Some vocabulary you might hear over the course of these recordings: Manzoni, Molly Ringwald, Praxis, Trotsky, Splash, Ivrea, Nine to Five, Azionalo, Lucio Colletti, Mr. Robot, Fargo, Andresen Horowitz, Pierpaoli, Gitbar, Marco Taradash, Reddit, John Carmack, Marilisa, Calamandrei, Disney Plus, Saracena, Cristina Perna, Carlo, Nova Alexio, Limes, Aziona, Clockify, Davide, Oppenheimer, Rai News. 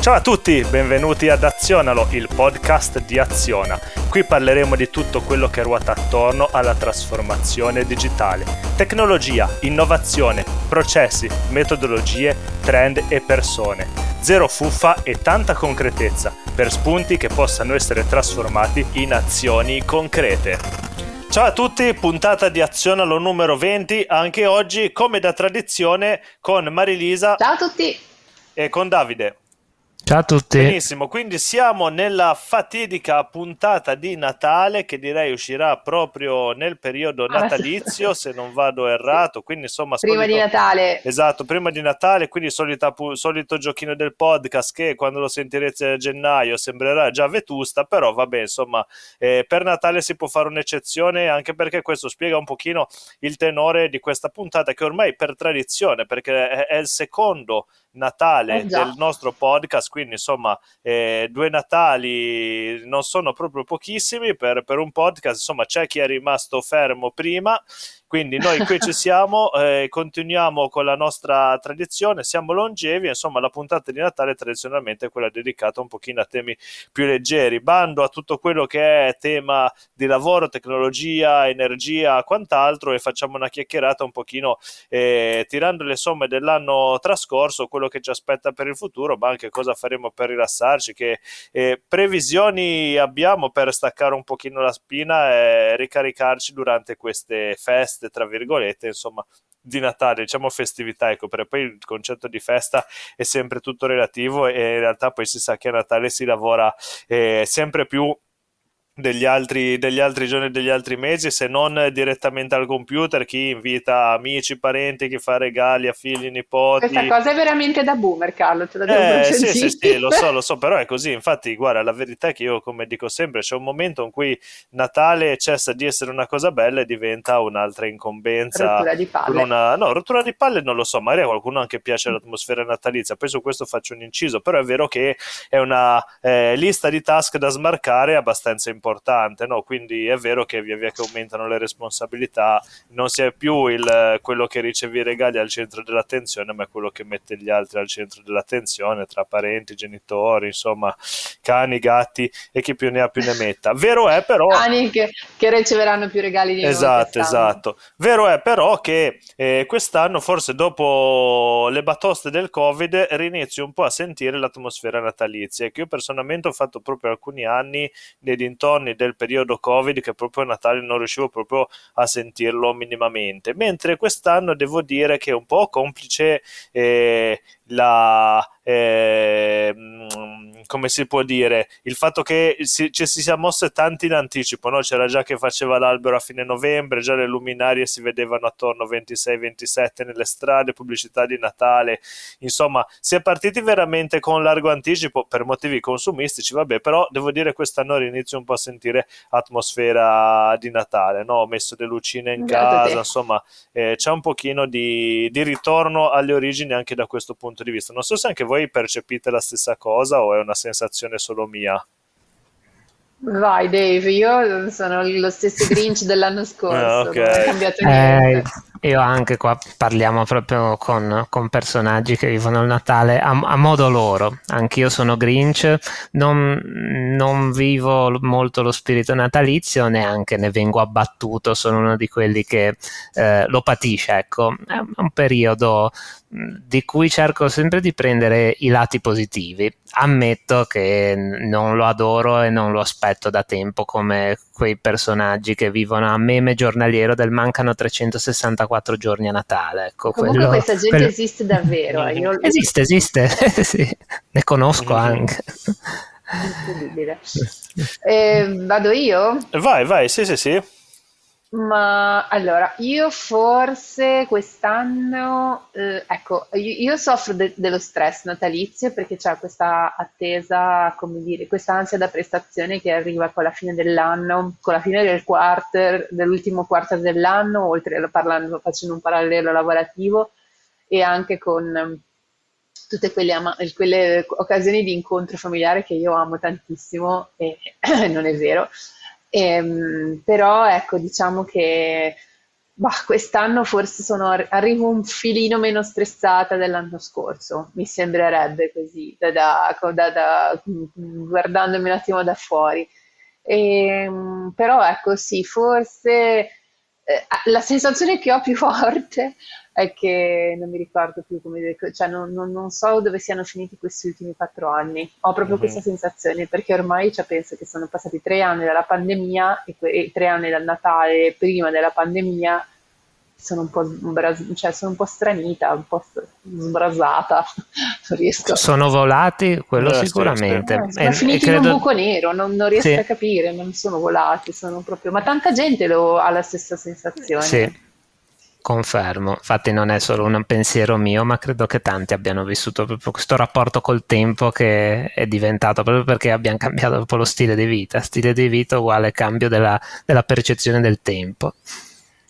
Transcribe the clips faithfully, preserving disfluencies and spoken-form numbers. Ciao a tutti, benvenuti ad Azionalo, il podcast di Aziona. Qui parleremo di tutto quello che ruota attorno alla trasformazione digitale. Tecnologia, innovazione, processi, metodologie, trend e persone. Zero fuffa e tanta concretezza, per spunti che possano essere trasformati in azioni concrete. Ciao a tutti, puntata di Azionalo numero venti, anche oggi, come da tradizione, con Marilisa. Ciao a tutti! E con Davide. Ciao a tutti! Benissimo, quindi siamo nella fatidica puntata di Natale, che direi uscirà proprio nel periodo natalizio, se non vado errato, quindi insomma... Prima solito... di Natale! Esatto, prima di Natale, quindi solita, solito giochino del podcast che quando lo sentirete a gennaio sembrerà già vetusta, però vabbè, insomma, eh, per Natale si può fare un'eccezione, anche perché questo spiega un pochino il tenore di questa puntata, che ormai per tradizione, perché è, è il secondo Natale eh del nostro podcast, quindi insomma eh, due Natali non sono proprio pochissimi per, per un podcast, insomma c'è chi è rimasto fermo prima, quindi noi qui ci siamo, eh, continuiamo con la nostra tradizione, siamo longevi, insomma la puntata di Natale tradizionalmente è quella dedicata un pochino a temi più leggeri, bando a tutto quello che è tema di lavoro, tecnologia, energia, quant'altro, e facciamo una chiacchierata un pochino eh, tirando le somme dell'anno trascorso, quello che ci aspetta per il futuro, ma anche cosa faremo per rilassarci, che eh, previsioni abbiamo per staccare un pochino la spina e ricaricarci durante queste feste, tra virgolette, insomma, di Natale, diciamo festività, ecco, perché poi il concetto di festa è sempre tutto relativo e in realtà poi si sa che a Natale si lavora eh, sempre più degli altri, degli altri giorni e degli altri mesi, se non direttamente al computer, chi invita amici, parenti, chi fa regali a figli, nipoti. Questa cosa è veramente da boomer, Carlo, te la devo eh, sì, sì, sì, lo so, lo so, però è così. Infatti, guarda, la verità è che io, come dico sempre, c'è un momento in cui Natale cessa di essere una cosa bella e diventa un'altra incombenza. Rottura di palle. Una... No, rottura di palle non lo so, magari a qualcuno anche piace l'atmosfera natalizia, poi su questo faccio un inciso, però è vero che è una eh, lista di task da smarcare abbastanza importante. Importante, no? Quindi è vero che via via che aumentano le responsabilità, non si è più il, quello che riceve i regali al centro dell'attenzione, ma è quello che mette gli altri al centro dell'attenzione, tra parenti, genitori, insomma, cani, gatti e chi più ne ha più ne metta. Vero è però cani che, che riceveranno più regali di noi. Esatto, esatto. Vero è però che eh, quest'anno, forse dopo le batoste del Covid, rinizio un po' a sentire l'atmosfera natalizia, che io personalmente ho fatto proprio alcuni anni nei dintorni del periodo Covid, che proprio a Natale non riuscivo proprio a sentirlo minimamente, mentre quest'anno devo dire che un po' complice eh, la eh, come si può dire, il fatto che si, ci si sia mosse tanti in anticipo, no? C'era già che faceva l'albero a fine novembre, già le luminarie si vedevano attorno ventisei ventisette nelle strade, pubblicità di Natale, insomma si è partiti veramente con largo anticipo per motivi consumistici, vabbè, però devo dire quest'anno inizio un po' a sentire atmosfera di Natale, no? Ho messo le lucine in Grazie casa, insomma eh, c'è un pochino di, di ritorno alle origini anche da questo punto di vista. Non so se anche voi percepite la stessa cosa o è una sensazione solo mia. Vai Dave, io sono lo stesso Grinch dell'anno scorso, okay. Non è cambiato niente. Eh, io anche qua parliamo proprio con, con personaggi che vivono il Natale a, a modo loro, anch'io sono Grinch, non, non vivo molto lo spirito natalizio, neanche ne vengo abbattuto, sono uno di quelli che eh, lo patisce, ecco, è un periodo di cui cerco sempre di prendere i lati positivi. Ammetto che non lo adoro e non lo aspetto da tempo come quei personaggi che vivono a meme giornaliero del mancano trecentosessantaquattro giorni a Natale, ecco, comunque quello, questa gente quello... esiste davvero eh? Io... esiste, esiste sì. Ne conosco anche. Incredibile. Eh, vado io? vai vai sì sì sì Ma allora, io forse quest'anno, eh, ecco, io, io soffro de- dello stress natalizio perché c'è questa attesa, come dire, questa ansia da prestazione che arriva con la fine dell'anno, con la fine del quarter, dell'ultimo quarter dell'anno, oltre parlando, facendo un parallelo lavorativo, e anche con tutte quelle, ama- quelle occasioni di incontro familiare che io amo tantissimo, e non è vero. Ehm, però ecco, diciamo che Bah, quest'anno forse sono, arrivo un filino meno stressata dell'anno scorso, mi sembrerebbe così, da, da, da, da, guardandomi un attimo da fuori. E, però ecco sì, forse eh, la sensazione che ho più forte è che non mi ricordo più come, cioè non, non, non so dove siano finiti questi ultimi quattro anni. Ho proprio mm-hmm. questa sensazione, perché ormai cioè, penso che sono passati tre anni dalla pandemia e, que- e tre anni dal Natale prima della pandemia. Sono un po' sbras- cioè sono un po' stranita, un po' sbrasata. Non riesco a... Sono volati, quello no, sicuramente. Eh, sono eh, finiti credo... in un buco nero, non, non riesco sì. a capire, non sono volati, sono proprio. Ma tanta gente lo ha la stessa sensazione. Sì. Confermo, infatti non è solo un pensiero mio, ma credo che tanti abbiano vissuto proprio questo rapporto col tempo che è diventato proprio perché abbiamo cambiato proprio lo stile di vita. Stile di vita uguale cambio della, della percezione del tempo.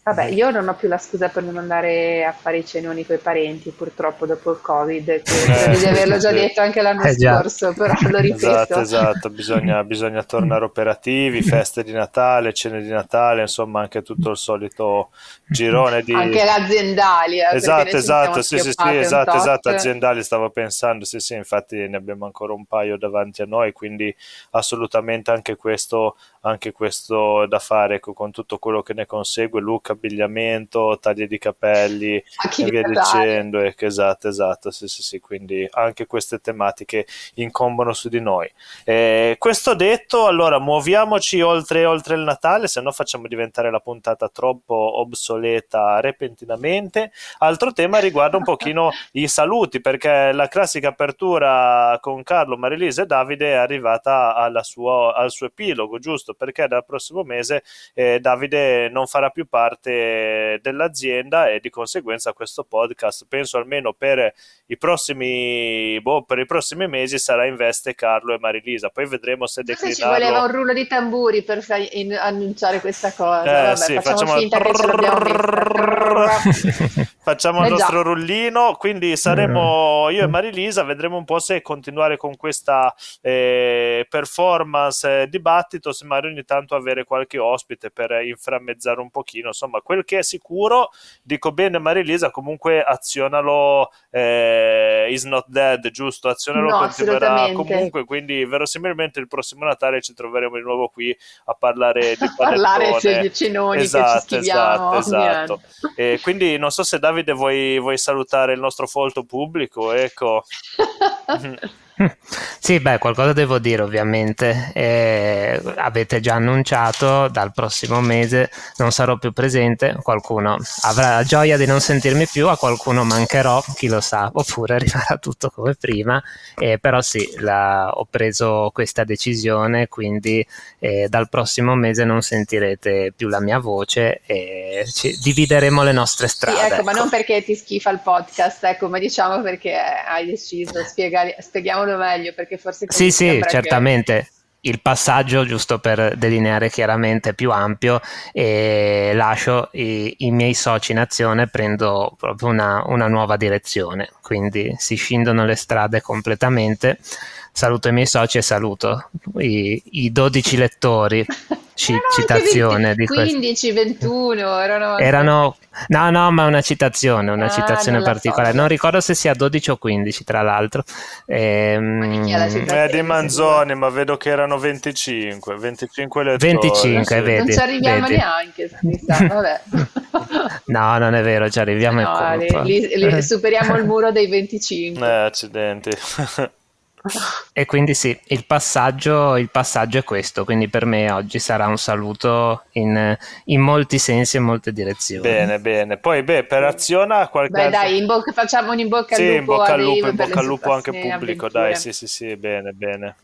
Vabbè, io non ho più la scusa per non andare a fare i cenoni coi parenti, purtroppo dopo il Covid, che credo di averlo già detto anche l'anno eh, scorso, però lo ripeto. Esatto, esatto, bisogna, bisogna tornare operativi, feste di Natale, cene di Natale, insomma anche tutto il solito girone di... Anche l'aziendali. Eh, esatto, esatto, sì, sì, sì, esatto, esatto, aziendali stavo pensando, sì, sì, infatti ne abbiamo ancora un paio davanti a noi, quindi assolutamente anche questo... anche questo da fare, ecco, con tutto quello che ne consegue, look, abbigliamento, taglie di capelli e via dicendo. Ecco, esatto, esatto, sì, sì, sì, quindi anche queste tematiche incombono su di noi. Eh, questo detto, allora muoviamoci oltre, oltre il Natale, se no facciamo diventare la puntata troppo obsoleta repentinamente. Altro tema riguarda un pochino i saluti, perché la classica apertura con Carlo, Marilisa e Davide è arrivata alla sua, al suo epilogo, giusto? Perché dal prossimo mese eh, Davide non farà più parte dell'azienda e di conseguenza questo podcast, penso almeno per i prossimi boh, per i prossimi mesi, sarà in veste Carlo e Marilisa. Poi vedremo se declinarlo. Ci voleva un rullo di tamburi per fa- in- annunciare questa cosa. Eh, Vabbè, sì, facciamo finta che ce l'abbiamo vista. Facciamo eh il nostro già. rullino, quindi saremo io e Marilisa, vedremo un po' se continuare con questa eh, performance eh, dibattito, se magari ogni tanto avere qualche ospite per inframmezzare un pochino, insomma quel che è sicuro, dico bene Marilisa, comunque Azionalo eh, is not dead, giusto? Azionalo no, continuerà comunque, quindi verosimilmente il prossimo Natale ci troveremo di nuovo qui a parlare di panettone, di cenoni, esatto, che ci schiviamo, esatto, esatto. Eh, quindi non so se Davide Davide, vuoi, vuoi salutare il nostro folto pubblico? Ecco. Sì, beh, qualcosa devo dire ovviamente. Eh, avete già annunciato, dal prossimo mese non sarò più presente, qualcuno avrà la gioia di non sentirmi più, a qualcuno mancherò, chi lo sa, oppure arriverà tutto come prima. Eh, però sì, la, ho preso questa decisione, quindi eh, dal prossimo mese non sentirete più la mia voce e ci divideremo le nostre strade. Sì, ecco, ecco, ma non perché ti schifa il podcast, ecco, ma diciamo perché hai deciso, spiegare, spieghiamolo meglio, perché forse sì sì certamente che... il passaggio, giusto per delineare chiaramente, più ampio, e lascio i, i miei soci in azione, prendo proprio una, una nuova direzione, quindi si scindono le strade completamente. Saluto i miei soci e saluto i, i dodici lettori. C- citazione di quindici, ventuno erano... erano no no ma una citazione una ah, citazione particolare, so. Non ricordo se sia dodici o quindici tra l'altro, ehm... ma di, è di Manzoni, ma vedo che erano venticinque venticinque lettori. venticinque sì. Vedi, non ci arriviamo vedi. neanche mi sa, vabbè. No, non è vero, ci arriviamo no, in colpa. Li, li superiamo il muro dei venticinque, eh, accidenti. E quindi sì, il passaggio, il passaggio è questo, quindi per me oggi sarà un saluto in, in molti sensi e molte direzioni. Bene, bene, poi beh, per Aziona qualche... Beh dai, in bocca, facciamo un in bocca al lupo, sì, in bocca al lupo, in bocca al lupo anche pubblico, avventure. Dai, sì sì sì, bene, bene.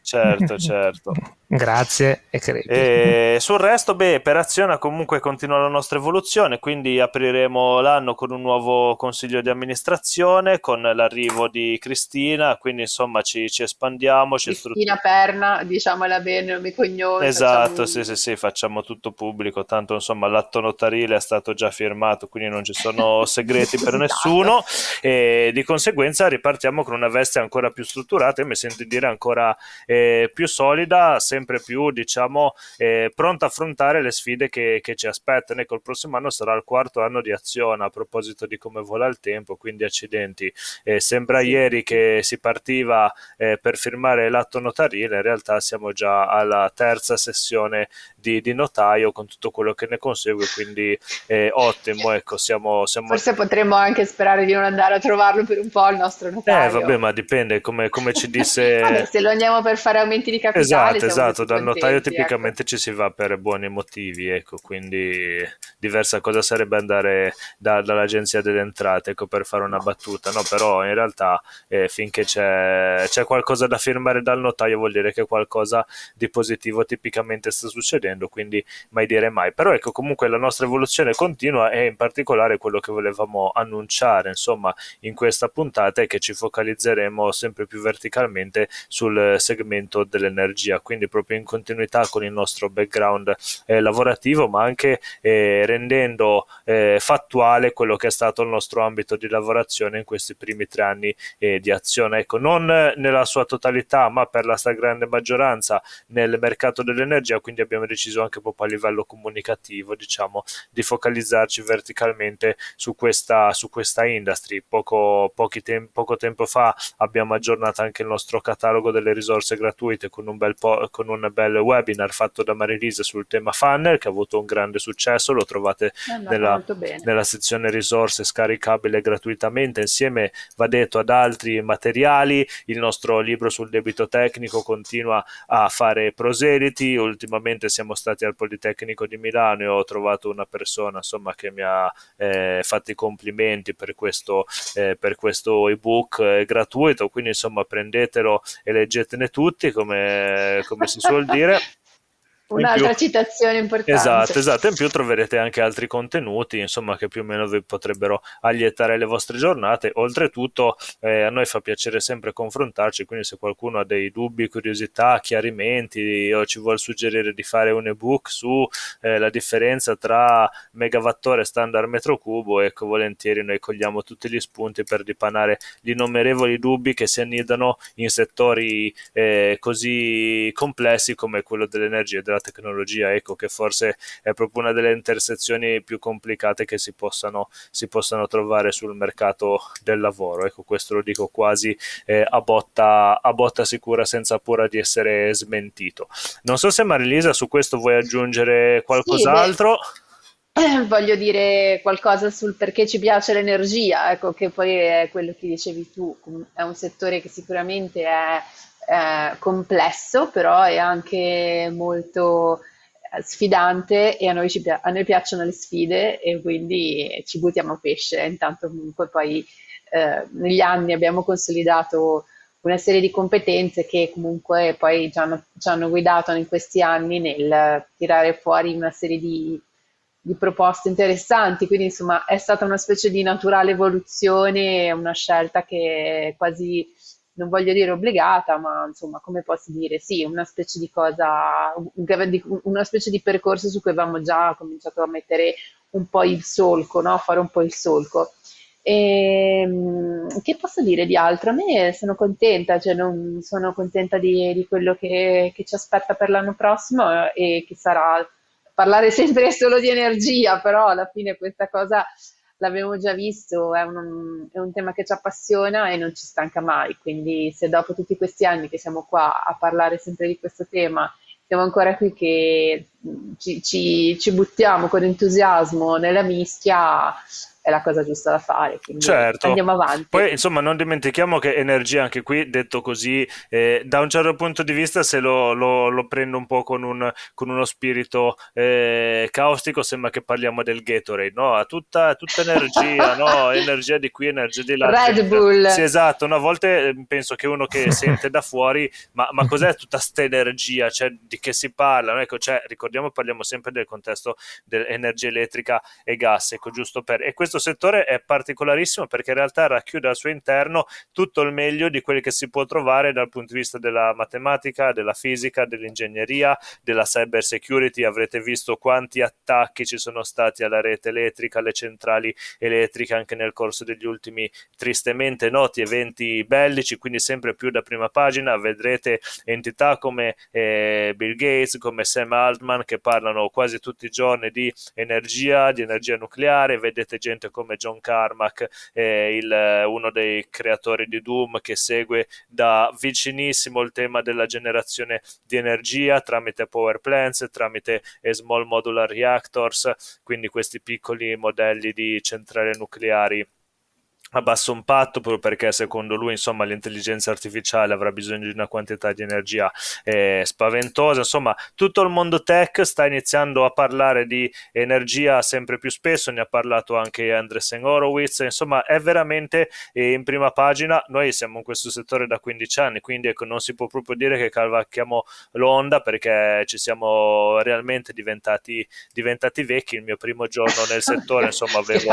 Certo, certo. Grazie e crepi. E sul resto, beh, per Aziona comunque continua la nostra evoluzione, quindi apriremo l'anno con un nuovo consiglio di amministrazione, con l'arrivo di Cristina, quindi insomma ci, ci espandiamo. Ci Cristina stru- Perna, diciamola bene, non mi cognome. Esatto, facciamo... sì, sì, sì, facciamo tutto pubblico, tanto insomma l'atto notarile è stato già firmato, quindi non ci sono segreti per nessuno, e di conseguenza ripartiamo con una veste ancora più strutturata, e mi sento dire ancora... Eh, più solida, sempre sempre più, diciamo, eh, pronta a affrontare le sfide che, che ci aspettano. Ecco, il prossimo anno sarà il quarto anno di Azione, a proposito di come vola il tempo, quindi accidenti. Eh, sembra ieri che si partiva eh, per firmare l'atto notarile, in realtà siamo già alla terza sessione di, di notaio, con tutto quello che ne consegue, quindi eh, ottimo, ecco, siamo, siamo... Forse potremmo anche sperare di non andare a trovarlo per un po' il nostro notaio. Eh vabbè, ma dipende, come, come ci disse... vabbè, se lo andiamo per fare aumenti di capitale... Esatto, esatto, dal contenti, notaio tipicamente ecco. Ci si va per buoni motivi, ecco, quindi diversa cosa sarebbe andare da, dall'agenzia delle entrate, ecco, per fare una battuta, no? Però in realtà eh, finché c'è, c'è qualcosa da firmare dal notaio vuol dire che qualcosa di positivo tipicamente sta succedendo, quindi mai dire mai. Però ecco, comunque la nostra evoluzione continua, e in particolare quello che volevamo annunciare insomma in questa puntata è che ci focalizzeremo sempre più verticalmente sul segmento dell'energia, quindi proprio in continuità con il nostro background eh, lavorativo, ma anche eh, rendendo eh, fattuale quello che è stato il nostro ambito di lavorazione in questi primi tre anni eh, di Azione, ecco, non nella sua totalità ma per la stragrande maggioranza nel mercato dell'energia, quindi abbiamo deciso anche proprio a livello comunicativo, diciamo, di focalizzarci verticalmente su questa, su questa industry. Poco, pochi tem- poco tempo fa abbiamo aggiornato anche il nostro catalogo delle risorse gratuite con un bel, po- con un bel webinar fatto da Marilisa sul tema funnel, che ha avuto un grande successo, lo trovate nella, nella sezione risorse scaricabile gratuitamente, insieme, va detto, ad altri materiali. Il nostro libro sul debito tecnico continua a fare proseliti, ultimamente siamo stati al Politecnico di Milano e ho trovato una persona insomma che mi ha eh, fatto i complimenti per questo, eh, per questo ebook eh, gratuito, quindi insomma prendetelo e leggetene tutti, come, come si suol dire. Un'altra più, citazione importante. Esatto, esatto, in più troverete anche altri contenuti insomma che più o meno vi potrebbero allietare le vostre giornate. Oltretutto eh, a noi fa piacere sempre confrontarci, quindi se qualcuno ha dei dubbi, curiosità, chiarimenti o ci vuol suggerire di fare un ebook su eh, la differenza tra megawattore standard metro cubo, ecco, volentieri noi cogliamo tutti gli spunti per dipanare gli innumerevoli dubbi che si annidano in settori eh, così complessi come quello dell'energia e della tecnologia, ecco, che forse è proprio una delle intersezioni più complicate che si possano, si possano trovare sul mercato del lavoro, ecco, questo lo dico quasi eh, a, botta, a botta sicura, senza paura di essere smentito. Non so se Marilisa su questo vuoi aggiungere qualcos'altro. Sì, eh, voglio dire qualcosa sul perché ci piace l'energia, ecco, che poi è quello che dicevi tu, è un settore che sicuramente è Eh, complesso, però è anche molto eh, sfidante, e a noi, ci pi- a noi piacciono le sfide, e quindi ci buttiamo a pesce. Intanto comunque poi eh, negli anni abbiamo consolidato una serie di competenze che comunque poi ci hanno, ci hanno guidato in questi anni nel tirare fuori una serie di, di proposte interessanti, quindi insomma è stata una specie di naturale evoluzione, una scelta che è quasi... non voglio dire obbligata, ma insomma, come posso dire, sì, una specie di cosa, una specie di percorso su cui avevamo già cominciato a mettere un po' il solco, no? Fare un po' il solco. E, che posso dire di altro? A me sono contenta, cioè non, sono contenta di, di quello che, che ci aspetta per l'anno prossimo, e che sarà parlare sempre solo di energia, però alla fine questa cosa... l'abbiamo già visto, è un, è un tema che ci appassiona e non ci stanca mai, quindi se dopo tutti questi anni che siamo qua a parlare sempre di questo tema, siamo ancora qui che ci, ci, ci buttiamo con entusiasmo nella mischia, è la cosa giusta da fare, quindi certo. Andiamo avanti. Poi insomma non dimentichiamo che energia, anche qui detto così, eh, da un certo punto di vista, se lo, lo, lo prendo un po' con, un, con uno spirito eh, caustico, sembra che parliamo del Gatorade, no? Tutta, tutta energia, no? Energia di qui, energia di là. Red Bull. Sì, esatto, una volta penso che uno che sente da fuori, ma, ma cos'è tutta sta energia, cioè di che si parla? No? Ecco, cioè, ricordiamo ricordiamo, parliamo sempre del contesto dell'energia elettrica e gas, ecco, giusto per... E questo settore è particolarissimo perché in realtà racchiude al suo interno tutto il meglio di quelli che si può trovare dal punto di vista della matematica, della fisica, dell'ingegneria, della cyber security. Avrete visto quanti attacchi ci sono stati alla rete elettrica, alle centrali elettriche anche nel corso degli ultimi tristemente noti eventi bellici, quindi sempre più da prima pagina vedrete entità come eh, Bill Gates, come Sam Altman che parlano quasi tutti i giorni di energia, di energia nucleare. Vedete gente come John Carmack, eh, il, uno dei creatori di Doom, che segue da vicinissimo il tema della generazione di energia tramite power plants, tramite eh, small modular reactors, quindi questi piccoli modelli di centrali nucleari a basso impatto, proprio perché secondo lui insomma l'intelligenza artificiale avrà bisogno di una quantità di energia eh, spaventosa. Insomma, tutto il mondo tech sta iniziando a parlare di energia sempre più spesso, ne ha parlato anche Andresen Horowitz, insomma è veramente eh, in prima pagina. Noi siamo in questo settore da quindici anni, quindi ecco, non si può proprio dire che cavalchiamo l'onda perché ci siamo realmente diventati, diventati vecchi. Il mio primo giorno nel settore insomma avevo,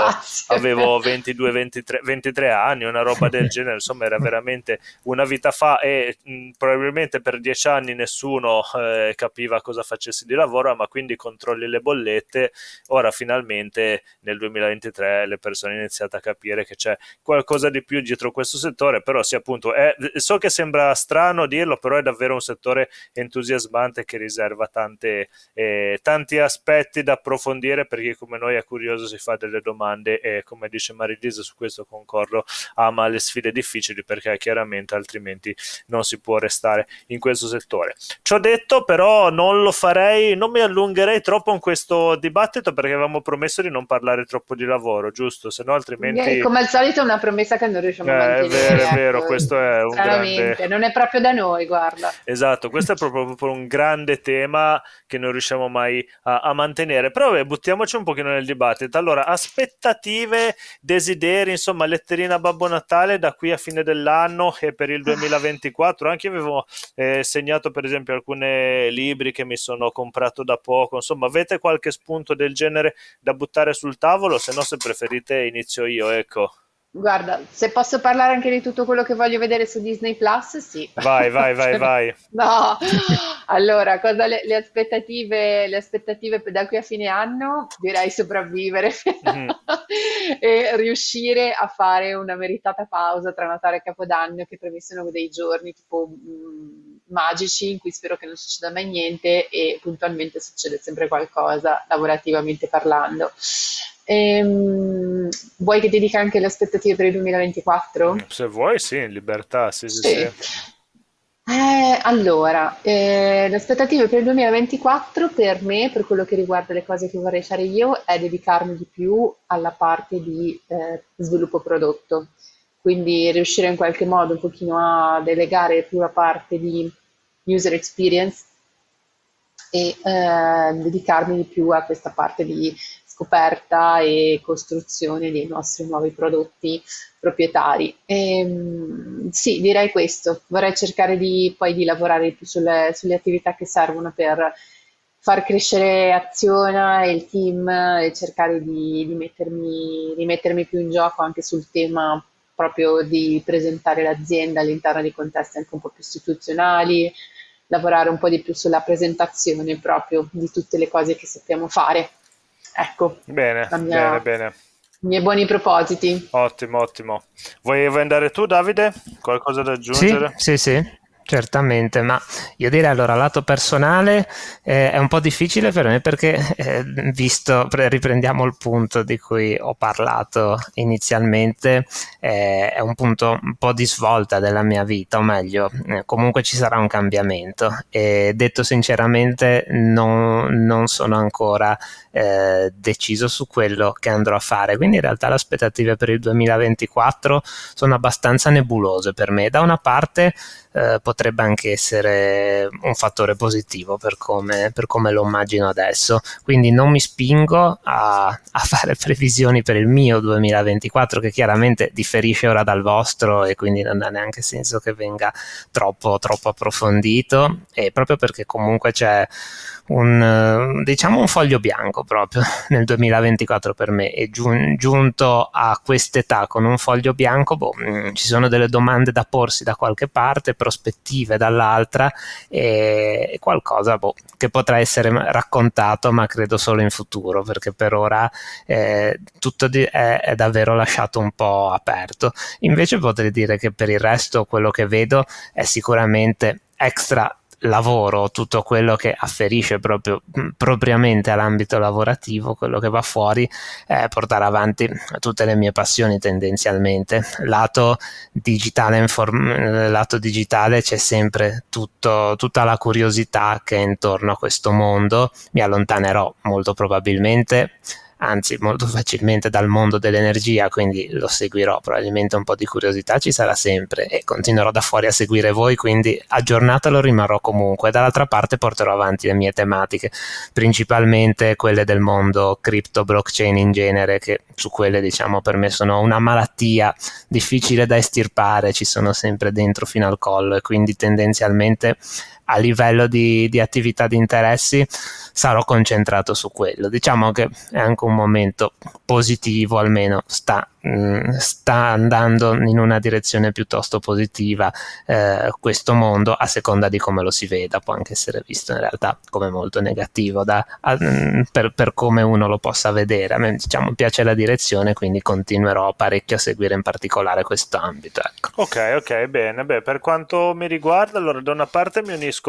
avevo ventidue ventitré ventitré anni, una roba del genere, insomma era veramente una vita fa e mh, probabilmente per dieci anni nessuno eh, capiva cosa facessi di lavoro, ma quindi controlli le bollette. Ora finalmente nel duemilaventitré le persone hanno iniziato a capire che c'è qualcosa di più dietro questo settore, però sì, appunto è, so che sembra strano dirlo, però è davvero un settore entusiasmante che riserva tante, eh, tanti aspetti da approfondire, perché come noi è curioso, si fa delle domande e come dice Marilisa, su questo concordo, ama le sfide difficili perché chiaramente altrimenti non si può restare in questo settore. Ciò detto, però non lo farei, non mi allungherei troppo in questo dibattito perché avevamo promesso di non parlare troppo di lavoro, giusto? Se no altrimenti... Come al solito è una promessa che non riusciamo eh, a mantenere. È vero, è vero, questo è un grande... Non è proprio da noi, guarda. Esatto, questo è proprio un grande tema che non riusciamo mai a, a mantenere, però beh, buttiamoci un pochino nel dibattito. Allora, aspettative, desideri, insomma, ma letterina Babbo Natale da qui a fine dell'anno e per il duemilaventiquattro. Anche io avevo eh, segnato per esempio alcuni libri che mi sono comprato da poco, insomma avete qualche spunto del genere da buttare sul tavolo? Se no, se preferite inizio io, ecco. Guarda, se posso parlare anche di tutto quello che voglio vedere su Disney Plus, sì. Vai, vai, vai, vai. No, allora, cosa le, le aspettative, le aspettative da qui a fine anno? Direi sopravvivere mm. e riuscire a fare una meritata pausa tra Natale e Capodanno, che per me sono dei giorni tipo mh, magici in cui spero che non succeda mai niente e puntualmente succede sempre qualcosa lavorativamente parlando. Ehm, vuoi che ti dica anche le aspettative per il duemilaventiquattro? Se vuoi, sì, in libertà, sì, sì, sì. Sì. Eh, allora, eh, le aspettative per il duemilaventiquattro per me, per quello che riguarda le cose che vorrei fare io, è dedicarmi di più alla parte di eh, sviluppo prodotto, quindi riuscire in qualche modo un pochino a delegare più la parte di user experience e eh, dedicarmi di più a questa parte di scoperta e costruzione dei nostri nuovi prodotti proprietari. E, sì, direi questo. Vorrei cercare di poi di lavorare più sulle, sulle attività che servono per far crescere Aziona e il team e cercare di, di, mettermi, di mettermi più in gioco anche sul tema proprio di presentare l'azienda all'interno di contesti anche un po' più istituzionali, lavorare un po' di più sulla presentazione proprio di tutte le cose che sappiamo fare. Ecco, bene, mia, bene, bene. I miei buoni propositi. Ottimo, ottimo. Vuoi, vuoi andare tu, Davide? Qualcosa da aggiungere? Sì, sì, sì, certamente, ma io direi allora, lato personale eh, è un po' difficile per me perché eh, visto, riprendiamo il punto di cui ho parlato inizialmente, eh, è un punto un po' di svolta della mia vita, o meglio, eh, comunque ci sarà un cambiamento e detto sinceramente non, non sono ancora eh, deciso su quello che andrò a fare, quindi in realtà le aspettative per il duemilaventiquattro sono abbastanza nebulose per me. Da una parte eh, potrei potrebbe anche essere un fattore positivo per come, per come lo immagino adesso. Quindi non mi spingo a, a fare previsioni per il mio duemilaventiquattro, che chiaramente differisce ora dal vostro, e quindi non ha neanche senso che venga troppo, troppo approfondito, e proprio perché comunque c'è un, diciamo, un foglio bianco proprio nel duemilaventiquattro per me, e giun- giunto a quest'età con un foglio bianco, boh, ci sono delle domande da porsi da qualche parte, prospettive dall'altra, e qualcosa boh, che potrà essere raccontato, ma credo solo in futuro, perché per ora eh, tutto di- è, è davvero lasciato un po' aperto. Invece potrei dire che per il resto quello che vedo è sicuramente extra lavoro, tutto quello che afferisce proprio propriamente all'ambito lavorativo, quello che va fuori, è portare avanti tutte le mie passioni tendenzialmente. Lato digitale, inform- lato digitale c'è sempre tutto, tutta la curiosità che è intorno a questo mondo. Mi allontanerò molto probabilmente, anzi molto facilmente, dal mondo dell'energia, quindi lo seguirò, probabilmente un po' di curiosità ci sarà sempre, e continuerò da fuori a seguire voi, quindi aggiornato lo rimarrò comunque. Dall'altra parte porterò avanti le mie tematiche, principalmente quelle del mondo cripto, blockchain in genere, che su quelle, diciamo, per me sono una malattia difficile da estirpare, ci sono sempre dentro fino al collo, e quindi tendenzialmente a livello di, di attività, di interessi, sarò concentrato su quello. Diciamo che è anche un momento positivo, almeno sta, mh, sta andando in una direzione piuttosto positiva eh, questo mondo, a seconda di come lo si veda. Può anche essere visto in realtà come molto negativo da, a, mh, per, per come uno lo possa vedere. A me, diciamo, piace la direzione, quindi continuerò parecchio a seguire in particolare questo ambito. Ecco. Ok, ok, bene. Beh, per quanto mi riguarda, allora da una parte mi unisco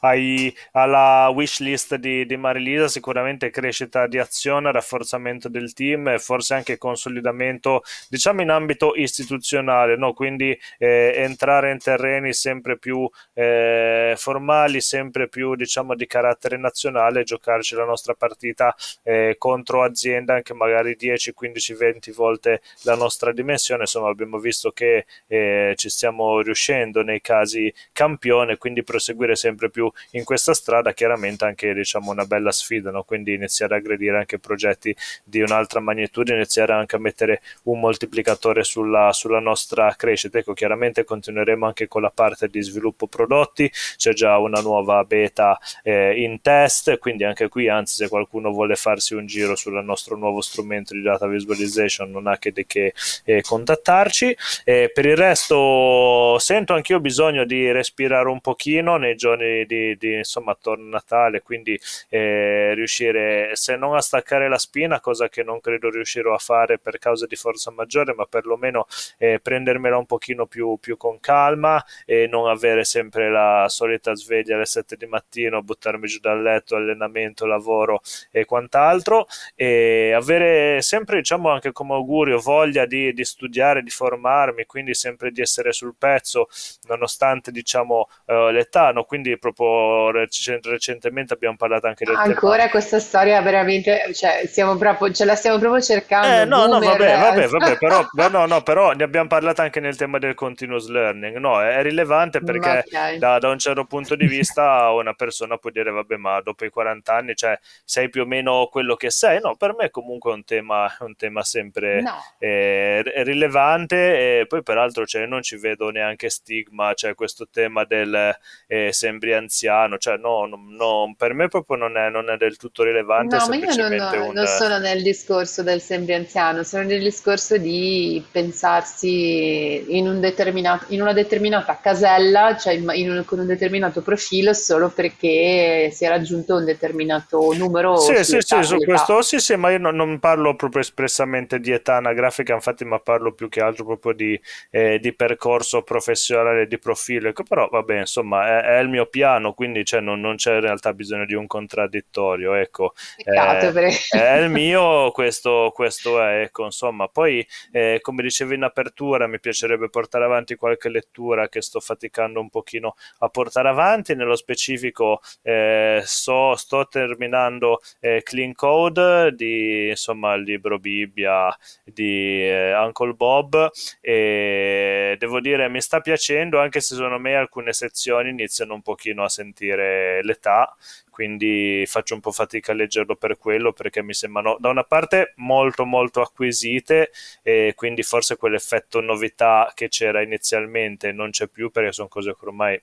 ai, alla wish list di di Marilisa, sicuramente crescita di azione, rafforzamento del team e forse anche consolidamento, diciamo, in ambito istituzionale, no? Quindi eh, entrare in terreni sempre più eh, formali, sempre più, diciamo, di carattere nazionale, giocarci la nostra partita eh, contro aziende anche magari dieci, quindici, venti volte la nostra dimensione. Insomma, abbiamo visto che eh, ci stiamo riuscendo nei casi campione, quindi proseguire sempre più in questa strada, chiaramente anche, diciamo, una bella sfida, no? Quindi iniziare a aggredire anche progetti di un'altra magnitudine, iniziare anche a mettere un moltiplicatore sulla, sulla nostra crescita. Ecco, chiaramente continueremo anche con la parte di sviluppo prodotti, c'è già una nuova beta eh, in test, quindi anche qui, anzi, se qualcuno vuole farsi un giro sul nostro nuovo strumento di data visualization, non ha che di che eh, contattarci. E per il resto sento anch'io bisogno di respirare un pochino nei giorni di, di insomma attorno a Natale, quindi Eh, riuscire, se non a staccare la spina, cosa che non credo riuscirò a fare per causa di forza maggiore, ma perlomeno eh, prendermela un pochino più, più con calma, e non avere sempre la solita sveglia alle sette di mattino, buttarmi giù dal letto, allenamento, lavoro e quant'altro, e avere sempre, diciamo, anche come augurio voglia di, di studiare, di formarmi, quindi sempre di essere sul pezzo nonostante, diciamo, eh, l'età, no? Quindi proprio rec- recentemente abbiamo parlato anche del ancora tema. Questa storia veramente, cioè, siamo proprio, ce la stiamo proprio cercando. Eh, no, no, vabbè, vabbè, vabbè, però, no, no, però ne abbiamo parlato anche nel tema del continuous learning. No, è rilevante perché okay. da, da un certo punto di vista una persona può dire, vabbè, ma dopo i quaranta anni, cioè, sei più o meno quello che sei. No, per me comunque è un tema, un tema sempre no. eh, rilevante, e poi peraltro, cioè, non ci vedo neanche stigma, cioè questo tema del eh, sembri anziano, cioè no, no, no, per me proprio non è, non è del tutto rilevante. No, ma io non, non, un... non sono nel discorso del sembri anziano, sono nel discorso di pensarsi in, un determinato, in una determinata casella, cioè in, in un, con un determinato profilo, solo perché si è raggiunto un determinato numero. Sì, sì, età, sì, su questo sì, sì, ma io non, non parlo proprio espressamente di età anagrafica, infatti, ma parlo più che altro proprio di, eh, di percorso professionale, di profilo. Però vabbè, insomma, è, è il mio piano, quindi, cioè, non, non c'è in realtà bisogno di un contraddittorio, ecco. Peccato, eh, è il mio, questo, questo è, ecco, insomma, poi eh, come dicevi in apertura, mi piacerebbe portare avanti qualche lettura che sto faticando un pochino a portare avanti. Nello specifico eh, so, sto terminando eh, Clean Code, di insomma il libro Bibbia di eh, Uncle Bob, e devo dire mi sta piacendo, anche se secondo me alcune sezioni iniziano un pochino a sentire l'età, quindi faccio un po' fatica a leggerlo per quello, perché mi sembrano da una parte molto molto acquisite, e quindi forse quell'effetto novità che c'era inizialmente non c'è più, perché sono cose che ormai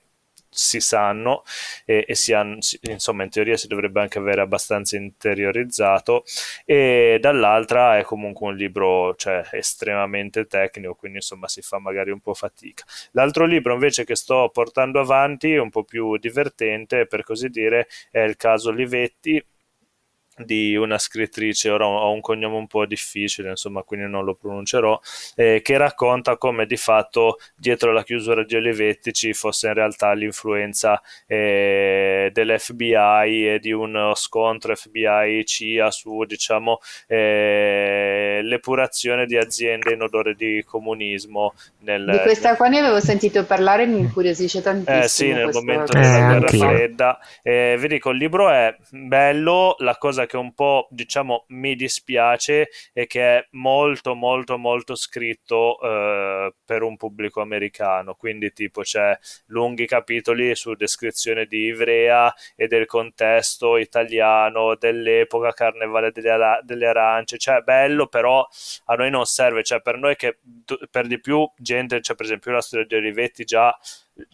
si sanno e, e si hanno, insomma in teoria si dovrebbe anche avere abbastanza interiorizzato, e dall'altra è comunque un libro, cioè, estremamente tecnico, quindi insomma si fa magari un po' fatica. L'altro libro invece che sto portando avanti, un po' più divertente per così dire, è Il caso Livetti, di una scrittrice, ora ho un cognome un po' difficile insomma quindi non lo pronuncerò, eh, che racconta come di fatto dietro la chiusura di Olivetti ci fosse in realtà l'influenza eh, dell'F B I e di uno scontro F B I-C I A su, diciamo, eh, l'epurazione di aziende in odore di comunismo nel, di questa qua ne avevo sentito parlare, mi incuriosisce tantissimo. Eh sì, nel momento della eh, guerra fredda. Eh, vi dico, il libro è bello, la cosa che un po', diciamo, mi dispiace e che è molto molto molto scritto eh, per un pubblico americano, quindi tipo c'è lunghi capitoli su descrizione di Ivrea e del contesto italiano dell'epoca, carnevale delle, ara- delle arance, cioè bello, però a noi non serve, cioè per noi che per di più gente, cioè per esempio la storia di Olivetti già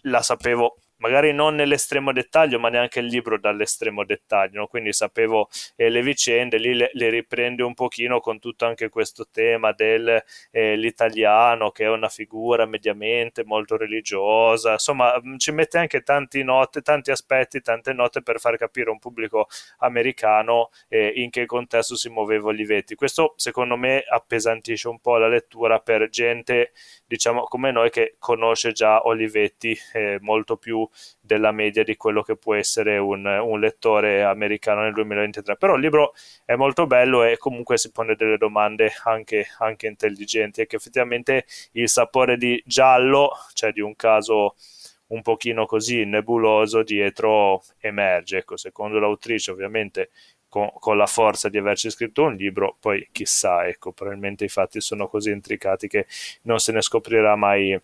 la sapevo, magari non nell'estremo dettaglio, ma neanche il libro dall'estremo dettaglio, no? Quindi sapevo eh, le vicende, lì le, le riprende un pochino con tutto anche questo tema dell'italiano, eh, che è una figura mediamente molto religiosa, insomma ci mette anche tanti note, tanti aspetti, tante note per far capire a un pubblico americano eh, in che contesto si muoveva Olivetti. Questo secondo me appesantisce un po' la lettura per gente, diciamo, come noi che conosce già Olivetti eh, molto più della media di quello che può essere un, un lettore americano nel duemilaventitré. Però il libro è molto bello e comunque si pone delle domande anche, anche intelligenti, e che effettivamente il sapore di giallo, cioè di un caso un pochino così nebuloso dietro, emerge, ecco, secondo l'autrice ovviamente con, con la forza di averci scritto un libro. Poi chissà, ecco, probabilmente i fatti sono così intricati che non se ne scoprirà mai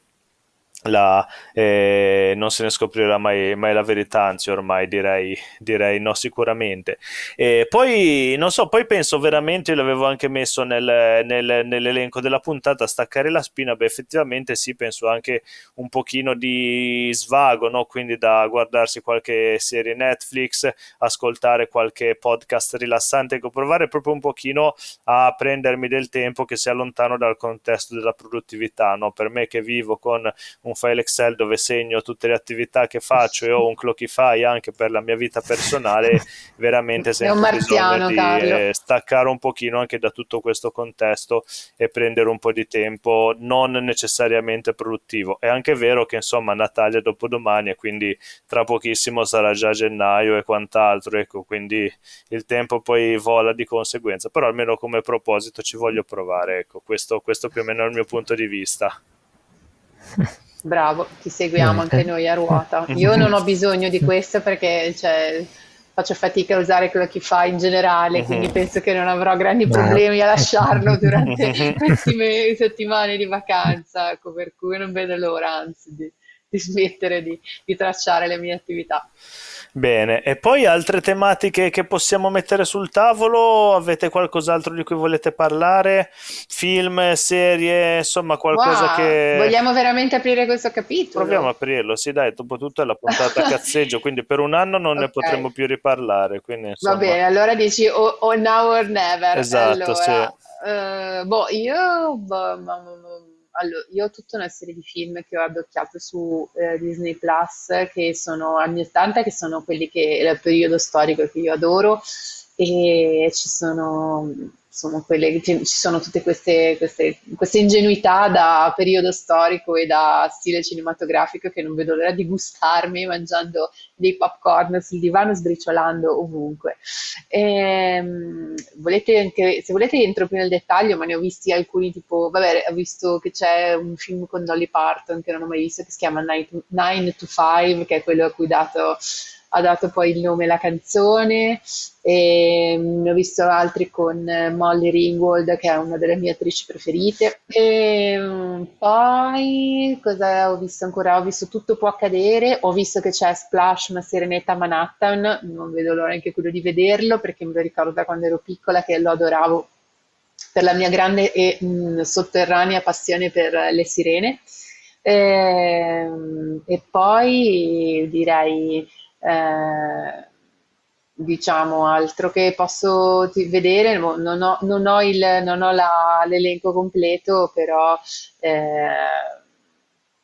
La, eh, non se ne scoprirà mai, mai la verità, anzi ormai direi, direi no sicuramente. E poi non so, poi penso veramente, io l'avevo anche messo nel, nel, nell'elenco della puntata, staccare la spina, beh effettivamente sì, penso anche un pochino di svago, no? Quindi da guardarsi qualche serie Netflix, ascoltare qualche podcast rilassante, provare proprio un pochino a prendermi del tempo che sia lontano dal contesto della produttività, no? Per me che vivo con un file Excel dove segno tutte le attività che faccio e ho un Clockify anche per la mia vita personale, veramente sento marziano, bisogno di eh, staccare un pochino anche da tutto questo contesto e prendere un po' di tempo non necessariamente produttivo. È anche vero che insomma Natale è dopodomani e quindi tra pochissimo sarà già gennaio e quant'altro, ecco, quindi il tempo poi vola di conseguenza, però almeno come proposito ci voglio provare, ecco, questo, questo più o meno è il mio punto di vista. Bravo, ti seguiamo anche noi a ruota. Io non ho bisogno di questo perché, cioè, faccio fatica a usare quello che fa in generale, quindi penso che non avrò grandi problemi a lasciarlo durante queste settimane di vacanza, ecco, per cui non vedo l'ora, anzi, di, di smettere di, di tracciare le mie attività. Bene, e poi altre tematiche che possiamo mettere sul tavolo? Avete qualcos'altro di cui volete parlare? Film, serie, insomma qualcosa wow, che... Vogliamo veramente aprire questo capitolo? Proviamo a aprirlo, sì dai, dopo tutto è la puntata a cazzeggio, quindi per un anno non okay. ne potremo più riparlare. Quindi, insomma... Va bene, allora dici oh, oh, now or never. Esatto, allora, sì. Uh, boh, io... Boh, ma, ma, ma. Allora, io ho tutta una serie di film che ho addocchiato su eh, Disney Plus, che sono anni ottanta, che sono quelli che è il periodo storico che io adoro, e ci sono sono quelle che ci sono tutte queste, queste, queste ingenuità da periodo storico e da stile cinematografico che non vedo l'ora di gustarmi mangiando dei popcorn sul divano, sbriciolando ovunque. E, volete anche, se volete entro più nel dettaglio, ma ne ho visti alcuni, tipo, vabbè, ho visto che c'è un film con Dolly Parton che non ho mai visto, che si chiama Nine to Five, che è quello a cui dato... ha dato poi il nome alla canzone, e ne ho visto altri con Molly Ringwald, che è una delle mie attrici preferite, e poi cosa ho visto ancora? Ho visto Tutto può accadere, ho visto che c'è Splash, una serenetta a Manhattan, non vedo l'ora anche quello di vederlo, perché me lo ricordo da quando ero piccola che lo adoravo per la mia grande e mh, sotterranea passione per le sirene, e, e poi direi... Eh, diciamo altro che posso vedere, non ho, non ho, il, non ho la, l'elenco completo, però eh,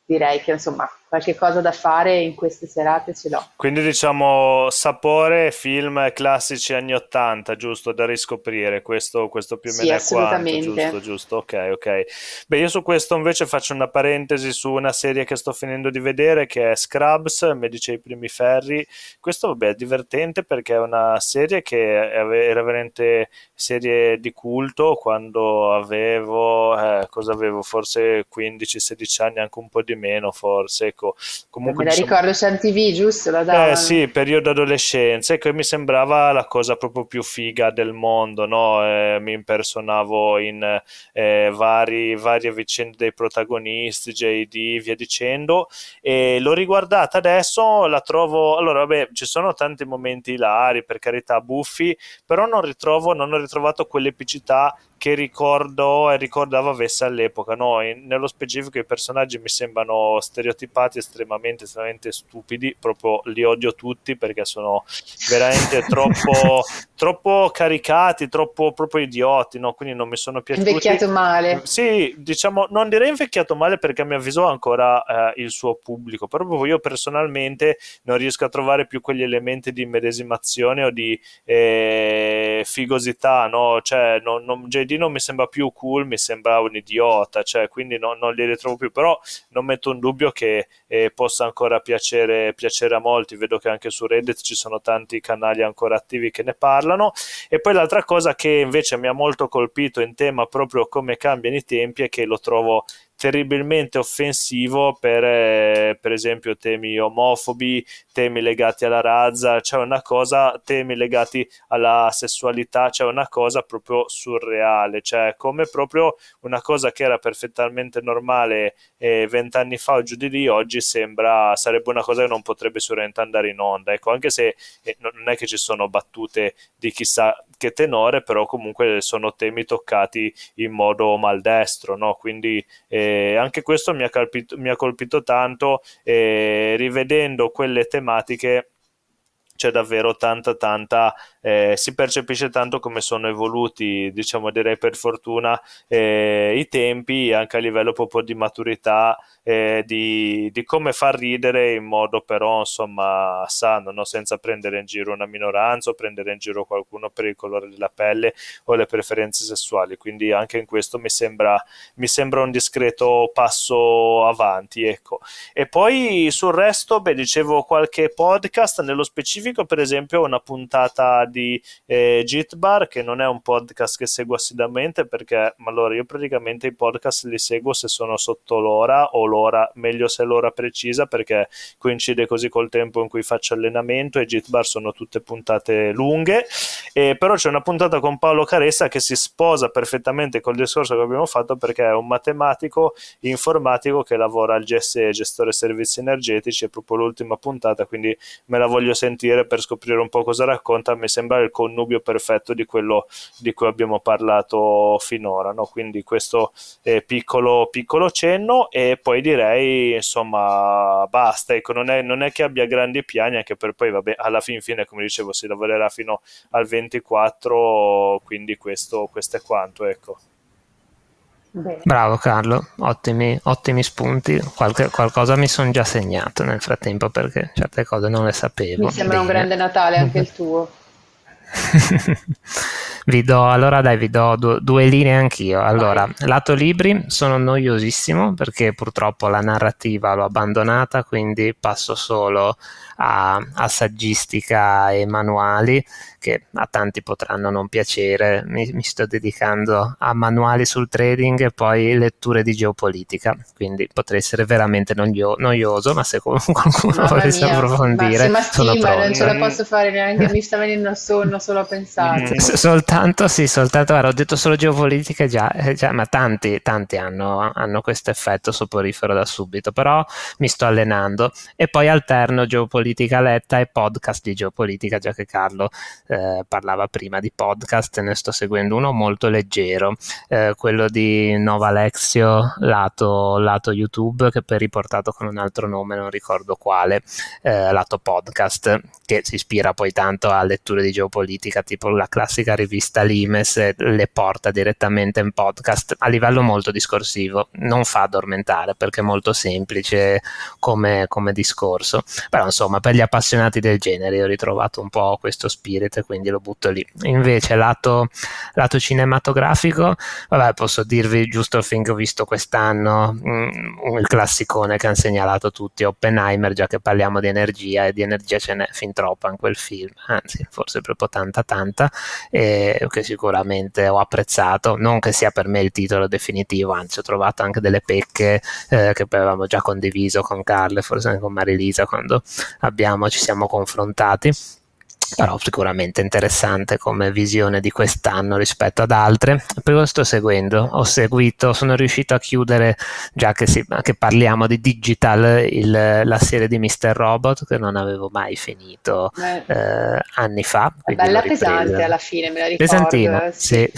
direi che insomma qualche cosa da fare in queste serate ce l'ho. Quindi diciamo sapore film classici anni ottanta, giusto, da riscoprire, questo, questo più o meno sì, è quanto, giusto, giusto, ok, ok. Beh, io su questo invece faccio una parentesi su una serie che sto finendo di vedere, che è Scrubs, Medici ai primi ferri. Questo vabbè è divertente perché è una serie che era veramente serie di culto quando avevo, eh, cosa avevo, forse quindici sedici anni, anche un po' di meno forse. Comunque, me la ricordo, insomma... Sam T V, giusto? La davano. Eh sì, periodo adolescenza, ecco, mi sembrava la cosa proprio più figa del mondo, no? Eh, mi impersonavo in eh, vari, varie vicende dei protagonisti, J D, via dicendo, e l'ho riguardata adesso, la trovo, allora vabbè, ci sono tanti momenti ilari, per carità, buffi, però non ritrovo, non ho ritrovato quell'epicità che ricordo e ricordavo avesse all'epoca, no? In, nello specifico i personaggi mi sembrano stereotipati, estremamente estremamente stupidi, proprio li odio tutti perché sono veramente troppo troppo caricati, troppo proprio idioti, no? Quindi non mi sono piaciuti. Invecchiato male. Sì, diciamo, non direi invecchiato male perché a mio avviso ha ancora eh, il suo pubblico, proprio io personalmente non riesco a trovare più quegli elementi di immedesimazione o di eh, figosità, no? Cioè, non, non non mi sembra più cool, mi sembra un idiota, cioè, quindi no, non li ritrovo più, però non metto un dubbio che eh, possa ancora piacere, piacere a molti, vedo che anche su Reddit ci sono tanti canali ancora attivi che ne parlano. E poi l'altra cosa che invece mi ha molto colpito in tema proprio come cambiano i tempi è che lo trovo terribilmente offensivo per, eh, per esempio, temi omofobi, temi legati alla razza, c'è cioè una cosa, temi legati alla sessualità, c'è cioè una cosa proprio surreale, cioè come proprio una cosa che era perfettamente normale vent'anni eh, fa o giù di lì, oggi sembra, sarebbe una cosa che non potrebbe sicuramente andare in onda, ecco, anche se eh, non è che ci sono battute di chissà che tenore, però comunque sono temi toccati in modo maldestro, no? Quindi eh, anche questo mi ha colpito, mi ha colpito tanto, eh, rivedendo quelle tematiche c'è davvero tanta tanta eh, si percepisce tanto come sono evoluti, diciamo, direi per fortuna eh, i tempi, anche a livello proprio di maturità, eh, di, di come far ridere in modo però insomma sano, no? Senza prendere in giro una minoranza o prendere in giro qualcuno per il colore della pelle o le preferenze sessuali, quindi anche in questo mi sembra, mi sembra un discreto passo avanti, ecco. E poi sul resto, beh, dicevo qualche podcast, nello specifico per esempio una puntata di eh, Gitbar, che non è un podcast che seguo assiduamente perché, ma allora io praticamente i podcast li seguo se sono sotto l'ora o l'ora, meglio se l'ora precisa, perché coincide così col tempo in cui faccio allenamento, e Gitbar sono tutte puntate lunghe, eh, però c'è una puntata con Paolo Caressa che si sposa perfettamente col discorso che abbiamo fatto, perché è un matematico informatico che lavora al G S E, gestore servizi energetici, è proprio l'ultima puntata, quindi me la voglio sentire per scoprire un po' cosa racconta, mi sembra il connubio perfetto di quello di cui abbiamo parlato finora, no? Quindi questo è piccolo, piccolo cenno, e poi direi insomma basta, ecco, non è, non è che abbia grandi piani, anche per poi vabbè alla fin fine come dicevo si lavorerà fino al ventiquattro, quindi questo, questo è quanto, ecco. Bene. Bravo Carlo, ottimi, ottimi spunti. Qualche, qualcosa mi sono già segnato nel frattempo perché certe cose non le sapevo. Mi sembra bene. Un grande Natale anche il tuo. Vi do, allora dai, vi do due, due linee anch'io. Allora, Vai. lato libri, sono noiosissimo perché purtroppo la narrativa l'ho abbandonata, quindi passo solo a, a saggistica e manuali, che a tanti potranno non piacere. Mi, mi sto dedicando a manuali sul trading e poi letture di geopolitica, quindi potrei essere veramente noio, noioso, ma se qualcuno volesse approfondire, ma sì, sono pronto. Non ce la posso fare neanche, mi sta venendo sonno solo a pensare. Soltanto, sì, soltanto, guarda, ho detto solo geopolitica già, già ma tanti, tanti hanno, hanno questo effetto soporifero da subito, però mi sto allenando e poi alterno geopolitica letta e podcast di geopolitica, già che Carlo eh, parlava prima di podcast, ne sto seguendo uno molto leggero, eh, quello di Nova Alexio, lato, lato YouTube, che poi è riportato con un altro nome, non ricordo quale, eh, lato podcast, che si ispira poi tanto a letture di geopolitica, tipo la classica rivista Limes, le porta direttamente in podcast a livello molto discorsivo, non fa addormentare perché è molto semplice come, come discorso, però insomma per gli appassionati del genere io ho ritrovato un po' questo spirit e quindi lo butto lì. Invece lato, lato cinematografico, vabbè, posso dirvi giusto il film che ho visto quest'anno, mh, il classicone che hanno segnalato tutti, Oppenheimer, già che parliamo di energia e di energia ce n'è fin troppa in quel film, anzi forse proprio tanta tanta, eh, che sicuramente ho apprezzato, non che sia per me il titolo definitivo, anzi ho trovato anche delle pecche eh, che poi avevamo già condiviso con Carlo e forse anche con Marilisa quando abbiamo, ci siamo confrontati, però sicuramente interessante come visione di quest'anno rispetto ad altre. Poi lo sto seguendo, ho seguito, sono riuscito a chiudere, già che, si, che parliamo di digital, il, la serie di mister Robot che non avevo mai finito eh, anni fa. Bella pesante alla fine, me la ricordo. Pesantina, sì,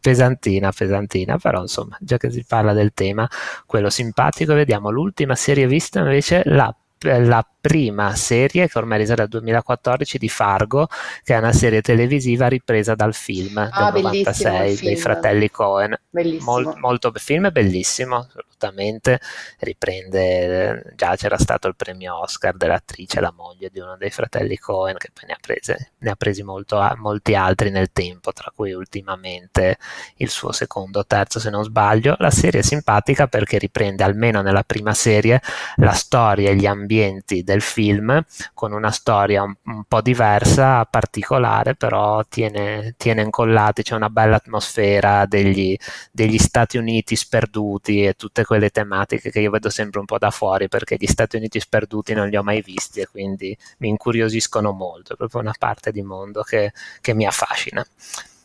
pesantina, pesantina, però insomma, già che si parla del tema, quello simpatico. Vediamo l'ultima serie vista invece, la la prima serie, che ormai risale al duemilaquattordici, di Fargo, che è una serie televisiva ripresa dal film ah, del novantasei film dei fratelli Cohen. Mol, molto film bellissimo, assolutamente, riprende, già c'era stato il premio Oscar dell'attrice, la moglie di uno dei fratelli Cohen, che poi ne ha, prese, ne ha presi molto, molti altri nel tempo, tra cui ultimamente il suo secondo o terzo se non sbaglio. La serie è simpatica perché riprende, almeno nella prima serie, la storia e gli ambienti del film, con una storia un, un po' diversa, particolare, però tiene, tiene incollati, c'è una bella atmosfera degli, degli Stati Uniti sperduti e tutte quelle tematiche che io vedo sempre un po' da fuori, perché gli Stati Uniti sperduti non li ho mai visti e quindi mi incuriosiscono molto, è proprio una parte di mondo che, che mi affascina.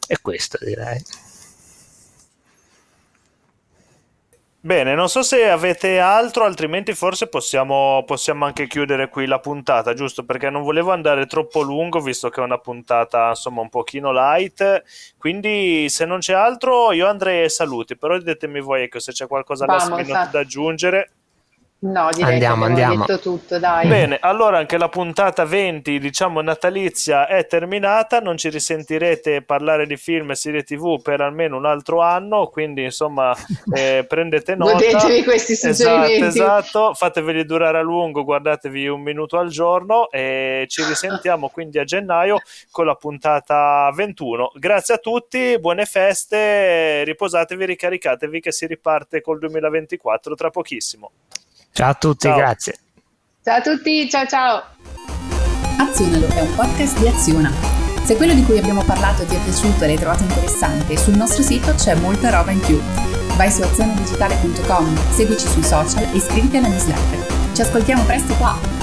E questo direi. Bene, non so se avete altro, altrimenti forse possiamo, possiamo anche chiudere qui la puntata, giusto? Perché non volevo andare troppo lungo, visto che è una puntata insomma un pochino light, quindi se non c'è altro io andrei ai saluti, però ditemi voi se c'è qualcosa last minute da aggiungere. No, direi andiamo, che abbiamo detto tutto, dai. Bene, allora anche la puntata venti, diciamo natalizia, è terminata, non ci risentirete parlare di film e serie tv per almeno un altro anno, quindi insomma eh, prendete nota. Godetevi questi suggerimenti. Esatto, esatto, fateveli durare a lungo, guardatevi un minuto al giorno e ci risentiamo quindi a gennaio con la puntata ventuno. Grazie a tutti, buone feste, riposatevi, ricaricatevi che si riparte col duemilaventiquattro tra pochissimo. Ciao a tutti, ciao. Grazie. Ciao a tutti, ciao ciao. Azionalo è un podcast di Aziona. Se quello di cui abbiamo parlato ti è piaciuto e l'hai trovato interessante, sul nostro sito c'è molta roba in più. Vai su azionadigitale punto com, seguici sui social e iscriviti alla newsletter. Ci ascoltiamo presto qua.